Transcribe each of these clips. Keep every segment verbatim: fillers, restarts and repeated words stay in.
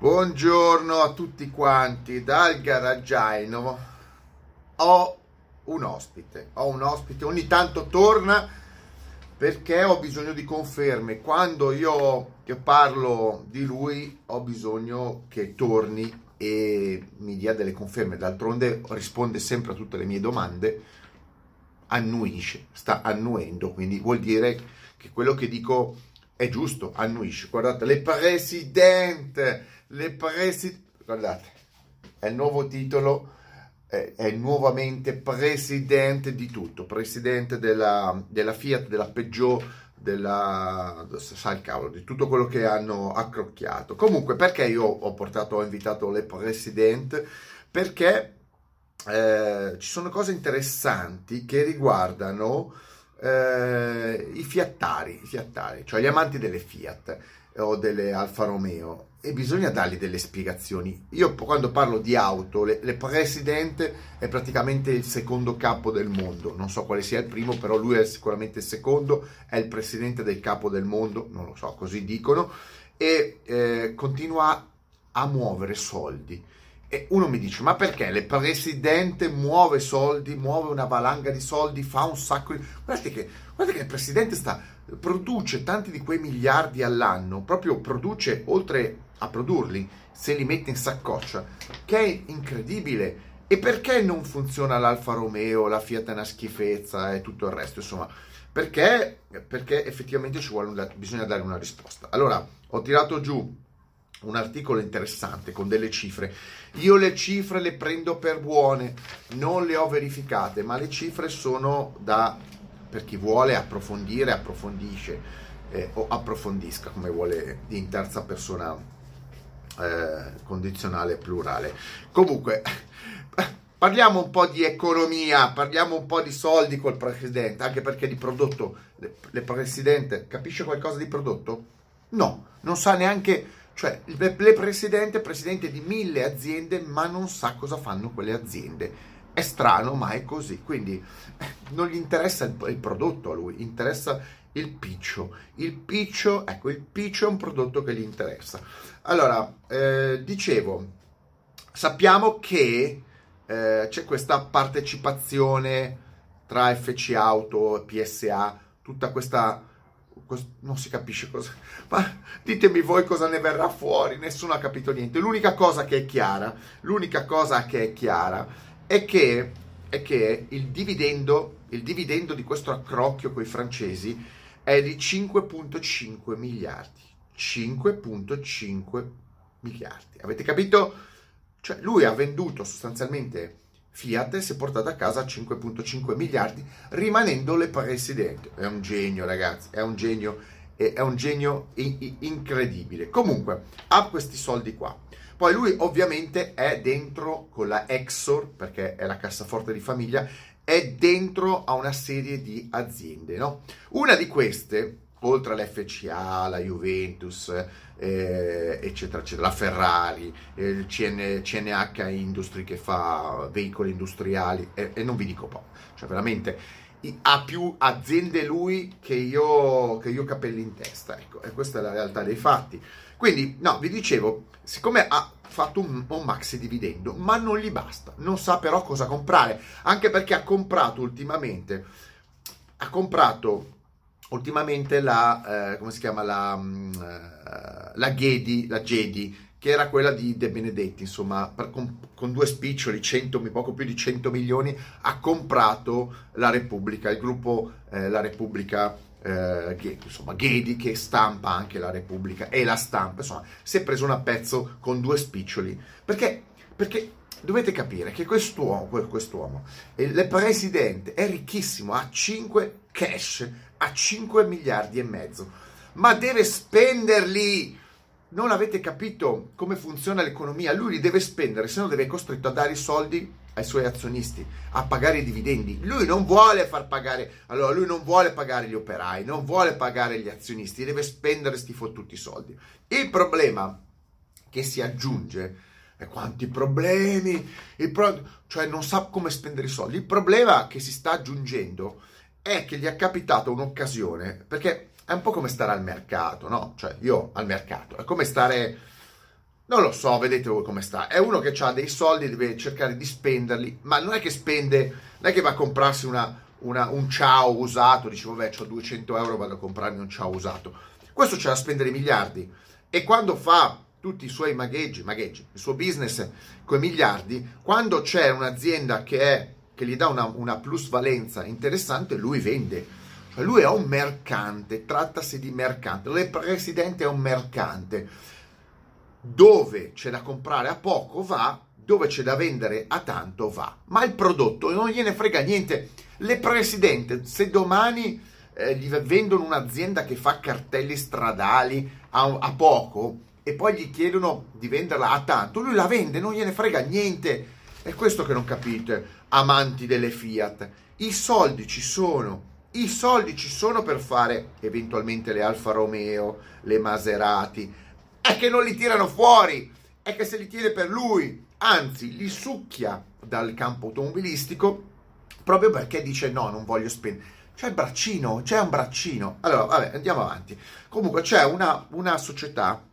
Buongiorno a tutti quanti dal garaggiaino. Ho un ospite, ho un ospite, ogni tanto torna perché ho bisogno di conferme. Quando io, io parlo di lui ho bisogno che torni e mi dia delle conferme. D'altronde risponde sempre a tutte le mie domande, annuisce, sta annuendo, quindi vuol dire che quello che dico è giusto, annuisce. Guardate, le presidente... Le presi... Guardate, è il nuovo titolo, è, è nuovamente presidente di tutto, presidente della, della Fiat, della Peugeot, della... sa il cavolo, di tutto quello che hanno accrocchiato. Comunque, perché io ho portato, ho invitato le presidente? Perché eh, ci sono cose interessanti che riguardano eh, i fiattari, i fiattari, cioè gli amanti delle Fiat o delle Alfa Romeo, e bisogna dargli delle spiegazioni. Io quando parlo di auto, le, le presidente è praticamente il secondo capo del mondo, non so quale sia il primo, però lui è sicuramente il secondo, è il presidente del capo del mondo, non lo so, così dicono, e eh, continua a muovere soldi. E uno mi dice, ma perché le presidente muove soldi, muove una valanga di soldi, fa un sacco di... Guardate che, guardate che il presidente sta, produce tanti di quei miliardi all'anno, proprio produce, oltre a produrli, se li mette in saccoccia, che è incredibile. E perché non funziona l'Alfa Romeo, la Fiat è una schifezza e tutto il resto, insomma? Perché, perché effettivamente ci vuole un, bisogna dare una risposta. Allora, ho tirato giù un articolo interessante con delle cifre. Io le cifre le prendo per buone, non le ho verificate, ma le cifre sono da, per chi vuole approfondire, approfondisce eh, o approfondisca, come vuole, in terza persona eh, condizionale plurale. Comunque parliamo un po' di economia, parliamo un po' di soldi col presidente, anche perché di prodotto le, le presidente capisce qualcosa di prodotto? No, non sa neanche. Cioè, le presidente è presidente di mille aziende, ma non sa cosa fanno quelle aziende. È strano, ma è così. Quindi non gli interessa il, il prodotto a lui, interessa il piccio. Il piccio, ecco, il piccio è un prodotto che gli interessa. Allora, eh, dicevo, sappiamo che eh, c'è questa partecipazione tra F C Auto, P S A, tutta questa... non si capisce cosa, ma ditemi voi cosa ne verrà fuori, nessuno ha capito niente. L'unica cosa che è chiara, l'unica cosa che è chiara è che, è che il dividendo, il dividendo di questo accrocchio con i francesi è di cinque virgola cinque miliardi, cinque virgola cinque miliardi, avete capito? Cioè lui ha venduto sostanzialmente Fiat e si è portata a casa cinque virgola cinque miliardi, rimanendo le presidente. È un genio, ragazzi, è un genio, è, è un genio in, in, incredibile. Comunque, ha questi soldi qua. Poi lui ovviamente è dentro con la Exor, perché è la cassaforte di famiglia, è dentro a una serie di aziende, no? Una di queste, oltre all'F C A, la Juventus, eh, eccetera, eccetera, la Ferrari, eh, il C N H Industrial che fa veicoli industriali, e eh, eh, non vi dico poco, cioè veramente ha più aziende lui che io, che io capelli in testa, ecco, e questa è la realtà dei fatti. Quindi, no, vi dicevo, siccome ha fatto un, un maxi dividendo, ma non gli basta, non sa però cosa comprare, anche perché ha comprato ultimamente, ha comprato... ultimamente la, eh, come si chiama, la, mh, la Gedi, la Gedi, che era quella di De Benedetti, insomma, per, con, con due spiccioli, cento, poco più di cento milioni, ha comprato la Repubblica, il gruppo eh, la Repubblica, eh, Gedi, insomma, Gedi che stampa anche la Repubblica e la stampa, insomma, si è preso un pezzo con due spiccioli, perché, perché dovete capire che quest'uomo, quest'uomo, il presidente è ricchissimo, ha cinque cash, a cinque miliardi e mezzo, ma deve spenderli. Non avete capito come funziona l'economia, lui li deve spendere, se no deve costretto a dare i soldi ai suoi azionisti, a pagare i dividendi. Lui non vuole far pagare, allora lui non vuole pagare gli operai, non vuole pagare gli azionisti, deve spendere sti fottuti soldi. Il problema che si aggiunge, e quanti problemi, il pro- cioè non sa come spendere i soldi. Il problema che si sta aggiungendo è che gli è capitata un'occasione, perché è un po' come stare al mercato, no? Cioè io al mercato, è come stare Non lo so, vedete voi come sta. È uno che ha dei soldi e deve cercare di spenderli, ma non è che spende, non è che va a comprarsi una, una, un ciao usato, dice vabbè ho duecento euro, vado a comprarmi un ciao usato. Questo c'è da spendere miliardi, e quando fa tutti i suoi magheggi, magheggi, il suo business con i miliardi, quando c'è un'azienda che, è, che gli dà una, una plusvalenza interessante, lui vende. Cioè lui è un mercante, trattasi di mercante, il presidente è un mercante. Dove c'è da comprare a poco va, dove c'è da vendere a tanto va, ma il prodotto non gliene frega niente. Le presidente, se domani eh, gli vendono un'azienda che fa cartelli stradali a, a poco e poi gli chiedono di venderla a tanto, lui la vende, non gliene frega niente. È questo che non capite, amanti delle Fiat. I soldi ci sono. I soldi ci sono per fare eventualmente le Alfa Romeo, le Maserati. È che non li tirano fuori, è che se li tiene per lui, anzi li succhia dal campo automobilistico proprio perché dice no, non voglio spendere. C'è il braccino, c'è un braccino. Allora, vabbè, andiamo avanti. Comunque c'è una, una società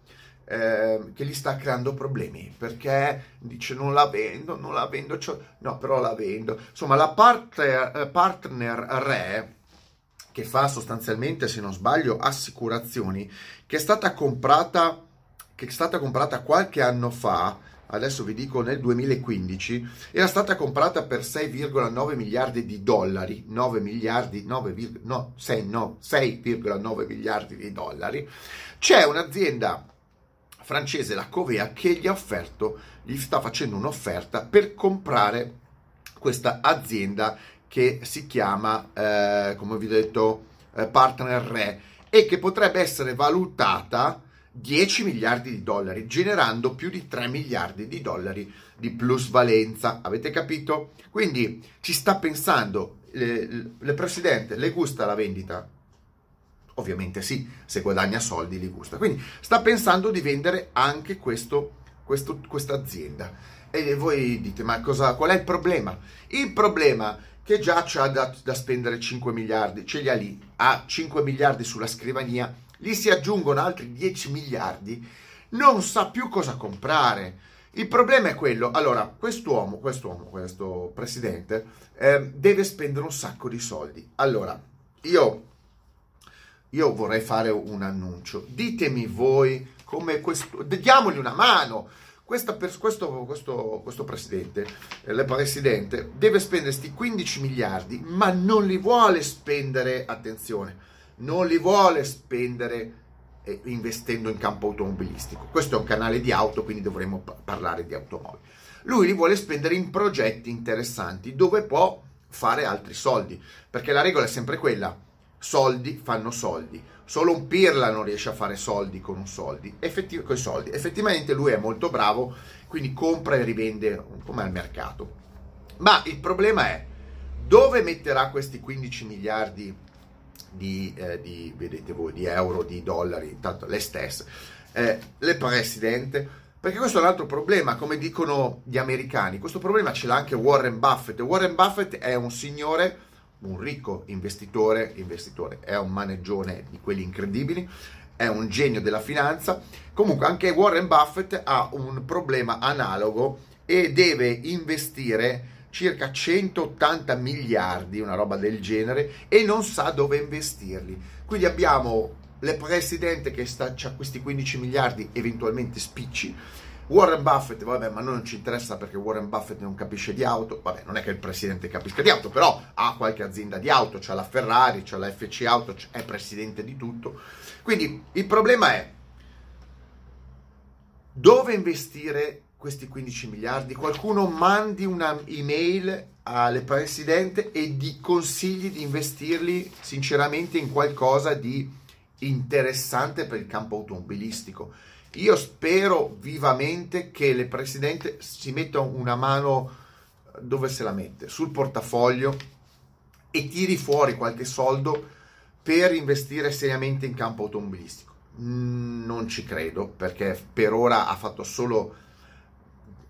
eh, che gli sta creando problemi perché dice non la vendo, non la vendo, cioè, no, però la vendo. Insomma, la partner, partner Re, che fa sostanzialmente, se non sbaglio, assicurazioni, che è stata comprata... che è stata comprata qualche anno fa, adesso vi dico nel duemilaquindici, era stata comprata per sei virgola nove miliardi di dollari, nove miliardi, nove, no, sei, no, sei virgola nove miliardi di dollari. C'è un'azienda francese, la Covea, che gli ha offerto, gli sta facendo un'offerta per comprare questa azienda che si chiama, eh, come vi ho detto, eh, Partner Re, e che potrebbe essere valutata dieci miliardi di dollari, generando più di tre miliardi di dollari di plusvalenza. Avete capito? Quindi ci sta pensando. Il presidente le gusta la vendita? Ovviamente sì, se guadagna soldi li gusta. Quindi sta pensando di vendere anche questo, questo, questa azienda. E voi dite, ma cosa, qual è il problema? Il problema che già c'ha da, da spendere cinque miliardi, ce li ha lì, ha cinque miliardi sulla scrivania, gli si aggiungono altri dieci miliardi, non sa più cosa comprare. Il problema è quello. Allora, quest'uomo, quest'uomo, questo presidente, eh, deve spendere un sacco di soldi. Allora, io, io vorrei fare un annuncio. Ditemi voi come questo... Diamogli una mano! Questa, per, questo, questo, questo presidente, eh, il presidente, deve spendere questi quindici miliardi, ma non li vuole spendere, attenzione, non li vuole spendere eh, investendo in campo automobilistico. Questo è un canale di auto, quindi dovremmo p- parlare di automobili. Lui li vuole spendere in progetti interessanti dove può fare altri soldi, perché la regola è sempre quella: soldi fanno soldi. Solo un pirla non riesce a fare soldi con un soldi, Effetti- con i soldi. Effettivamente lui è molto bravo, quindi compra e rivende come al mercato. Ma il problema è dove metterà questi quindici miliardi Di, eh, di, vedete voi, di euro, di dollari, intanto le stesse, eh, le presidente, perché questo è un altro problema, come dicono gli americani. Questo problema ce l'ha anche Warren Buffett. Warren Buffett è un signore, un ricco investitore, investitore, è un maneggione di quelli incredibili, è un genio della finanza. Comunque anche Warren Buffett ha un problema analogo e deve investire circa centottanta miliardi, una roba del genere, e non sa dove investirli. Quindi abbiamo il presidente che ha questi quindici miliardi eventualmente spicci, Warren Buffett, vabbè, ma a noi non ci interessa perché Warren Buffett non capisce di auto, vabbè, non è che il presidente capisca di auto, però ha qualche azienda di auto, c'ha la Ferrari, c'ha la F C Auto, è presidente di tutto. Quindi il problema è dove investire questi quindici miliardi. Qualcuno mandi una email al presidente e di consigli di investirli sinceramente in qualcosa di interessante per il campo automobilistico. Io spero vivamente che il presidente si metta una mano, dove se la mette, sul portafoglio, e tiri fuori qualche soldo per investire seriamente in campo automobilistico. Non ci credo, perché per ora ha fatto solo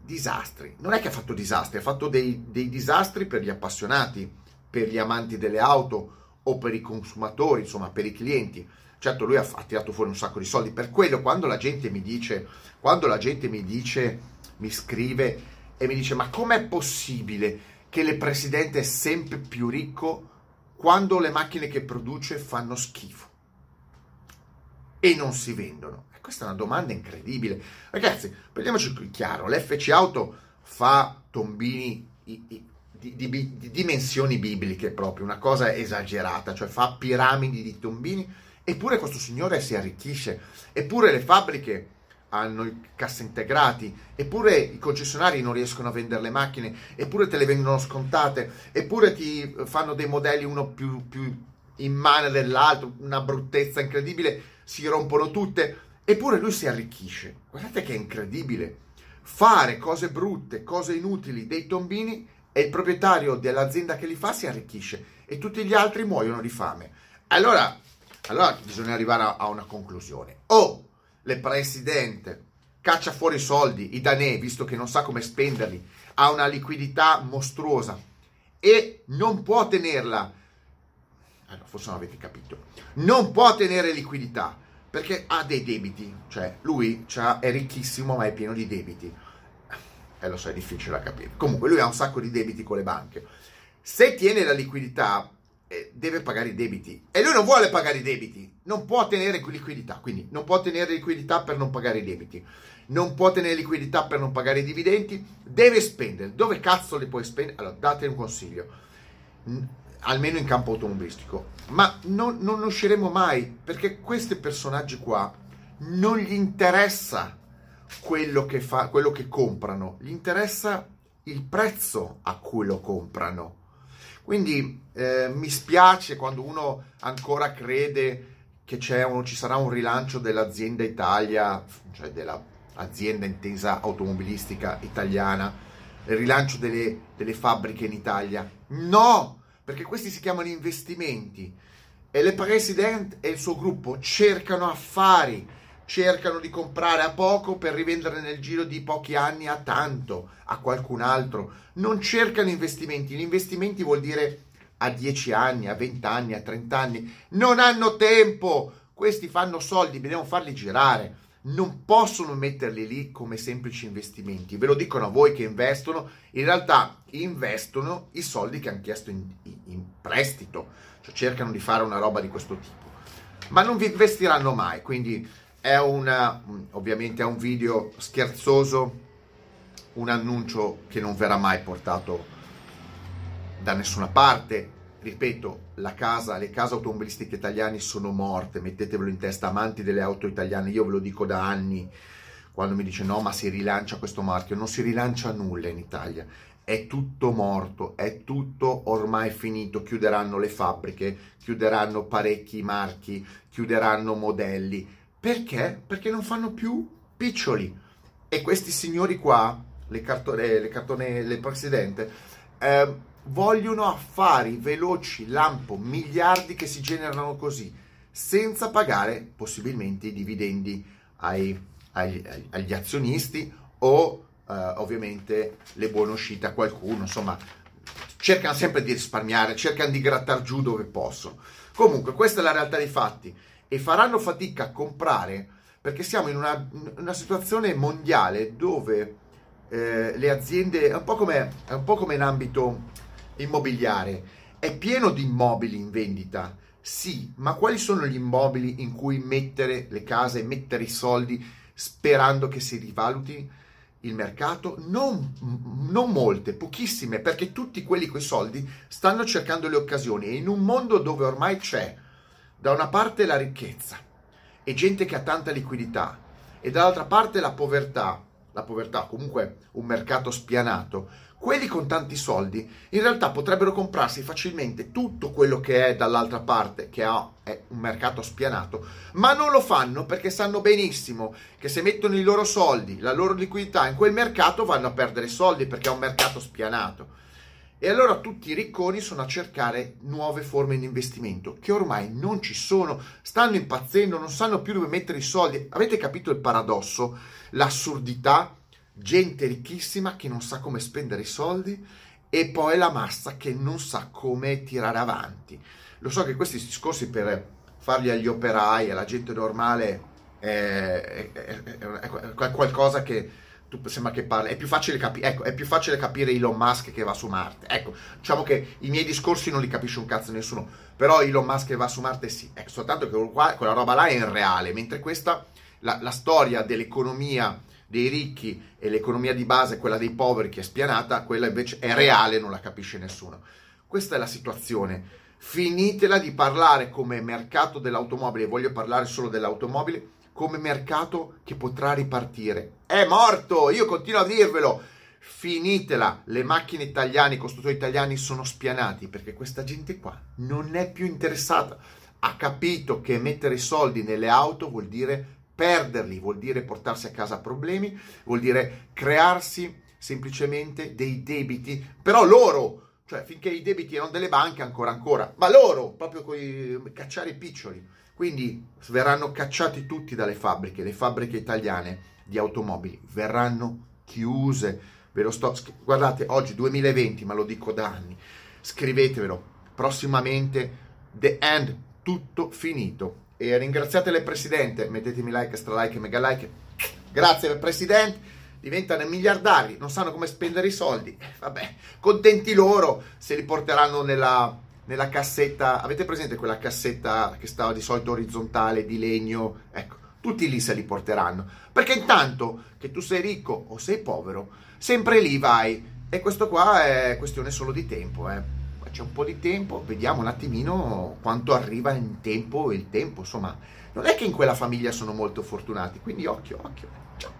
disastri. Non è che ha fatto disastri, ha fatto dei, dei disastri per gli appassionati, per gli amanti delle auto o per i consumatori, insomma per i clienti. Certo, lui ha, ha tirato fuori un sacco di soldi. Per quello, quando la gente mi dice, quando la gente mi dice, mi scrive e mi dice: ma com'è possibile che il presidente è sempre più ricco quando le macchine che produce fanno schifo e non si vendono? E questa è una domanda incredibile. Ragazzi, prendiamoci qui chiaro, l'F C Auto fa tombini i, i, di, di, di dimensioni bibliche, proprio una cosa esagerata, cioè fa piramidi di tombini, eppure questo signore si arricchisce, eppure le fabbriche hanno i cassa integrati, eppure i concessionari non riescono a vendere le macchine, eppure te le vendono scontate, eppure ti fanno dei modelli uno più, più immane dell'altro, una bruttezza incredibile, si rompono tutte, eppure lui si arricchisce. Guardate che è incredibile, fare cose brutte, cose inutili, dei tombini, e il proprietario dell'azienda che li fa si arricchisce e tutti gli altri muoiono di fame. Allora, allora bisogna arrivare a, a una conclusione. Oh, le presidente caccia fuori i soldi, i danè, visto che non sa come spenderli, ha una liquidità mostruosa e non può tenerla. Allora, forse non avete capito. Non può tenere liquidità perché ha dei debiti. Cioè, lui è ricchissimo ma è pieno di debiti. E eh, lo so, è difficile da capire. Comunque, lui ha un sacco di debiti con le banche. Se tiene la liquidità, deve pagare i debiti, e lui non vuole pagare i debiti, non può tenere liquidità, quindi non può tenere liquidità per non pagare i debiti, non può tenere liquidità per non pagare i dividendi, deve spendere. Dove cazzo li puoi spendere? Allora, date un consiglio, almeno in campo automobilistico, ma non, non usciremo mai, perché questi personaggi qua non gli interessa quello che fa, quello che comprano, gli interessa il prezzo a cui lo comprano. Quindi eh, mi spiace quando uno ancora crede che c'è un, ci sarà un rilancio dell'azienda Italia, cioè dell'azienda intesa automobilistica italiana, il rilancio delle, delle fabbriche in Italia. No, perché questi si chiamano investimenti e le President e il suo gruppo cercano affari, cercano di comprare a poco per rivendere nel giro di pochi anni a tanto, a qualcun altro. Non cercano investimenti. Gli investimenti vuol dire a dieci anni, a venti anni, a trenta anni. Non hanno tempo. Questi fanno soldi, devono farli girare. Non possono metterli lì come semplici investimenti. Ve lo dicono a voi che investono. In realtà investono i soldi che hanno chiesto in, in, in prestito. Cioè cercano di fare una roba di questo tipo. Ma non vi investiranno mai, quindi... È una, ovviamente è un video scherzoso, un annuncio che non verrà mai portato da nessuna parte. Ripeto, la casa, le case automobilistiche italiane sono morte, mettetevelo in testa, amanti delle auto italiane. Io ve lo dico da anni, quando mi dice no, ma si rilancia questo marchio. Non si rilancia nulla in Italia, è tutto morto, è tutto ormai finito. Chiuderanno le fabbriche, chiuderanno parecchi marchi, chiuderanno modelli. Perché? Perché non fanno più piccioli. E questi signori qua, le cartone, le, cartone, le presidente, eh, vogliono affari veloci, lampo, miliardi che si generano così, senza pagare possibilmente i dividendi ai, ai, agli azionisti o eh, ovviamente le buone uscite a qualcuno. Insomma, cercano sempre di risparmiare, cercano di grattar giù dove possono. Comunque, questa è la realtà dei fatti. E faranno fatica a comprare perché siamo in una, una situazione mondiale dove eh, le aziende, è un po' come, è un po' come in ambito immobiliare, è pieno di immobili in vendita, sì, ma quali sono gli immobili in cui mettere le case, mettere i soldi sperando che si rivaluti il mercato? Non, non molte, pochissime, perché tutti quelli coi soldi stanno cercando le occasioni, e in un mondo dove ormai c'è da una parte la ricchezza e gente che ha tanta liquidità e dall'altra parte la povertà, la povertà comunque un mercato spianato, quelli con tanti soldi in realtà potrebbero comprarsi facilmente tutto quello che è dall'altra parte, che ha, è un mercato spianato, ma non lo fanno perché sanno benissimo che se mettono i loro soldi, la loro liquidità in quel mercato vanno a perdere soldi perché è un mercato spianato. E allora tutti i ricconi sono a cercare nuove forme di investimento che ormai non ci sono, stanno impazzendo, non sanno più dove mettere i soldi. Avete capito il paradosso, l'assurdità? Gente ricchissima che non sa come spendere i soldi e poi la massa che non sa come tirare avanti. Lo so che questi discorsi per farli agli operai, alla gente normale, è, è, è, è qualcosa che tu sembra che parli. È più facile capire, ecco, è più facile capire Elon Musk che va su Marte. Ecco, diciamo che i miei discorsi non li capisce un cazzo nessuno, però Elon Musk che va su Marte sì, ecco, soltanto che quella roba là è irreale, mentre questa, la, la storia dell'economia dei ricchi e l'economia di base, quella dei poveri che è spianata, quella invece è reale, non la capisce nessuno. Questa è la situazione. Finitela di parlare come mercato dell'automobile, voglio parlare solo dell'automobile, come mercato che potrà ripartire. È morto, io continuo a dirvelo. Finitela, le macchine italiane, i costruttori italiani sono spianati perché questa gente qua non è più interessata. Ha capito che mettere i soldi nelle auto vuol dire perderli, vuol dire portarsi a casa problemi, vuol dire crearsi semplicemente dei debiti, però loro, cioè finché i debiti erano delle banche ancora ancora, ma loro, proprio coi cacciare i piccioli, quindi verranno cacciati tutti dalle fabbriche, le fabbriche italiane di automobili verranno chiuse, ve lo sto, guardate, oggi duemilaventi, ma lo dico da anni, scrivetevelo, prossimamente the end, tutto finito. E ringraziate il presidente, mettetemi like, stralike, mega like, grazie al presidente, diventano miliardari, non sanno come spendere i soldi, vabbè, contenti loro, se li porteranno nella, nella cassetta, avete presente quella cassetta che stava di solito orizzontale, di legno, ecco, tutti lì se li porteranno, perché intanto che tu sei ricco o sei povero, sempre lì vai, e questo qua è questione solo di tempo, eh. C'è un po' di tempo, vediamo un attimino quanto arriva in tempo il tempo, insomma, non è che in quella famiglia sono molto fortunati, quindi occhio, occhio, ciao.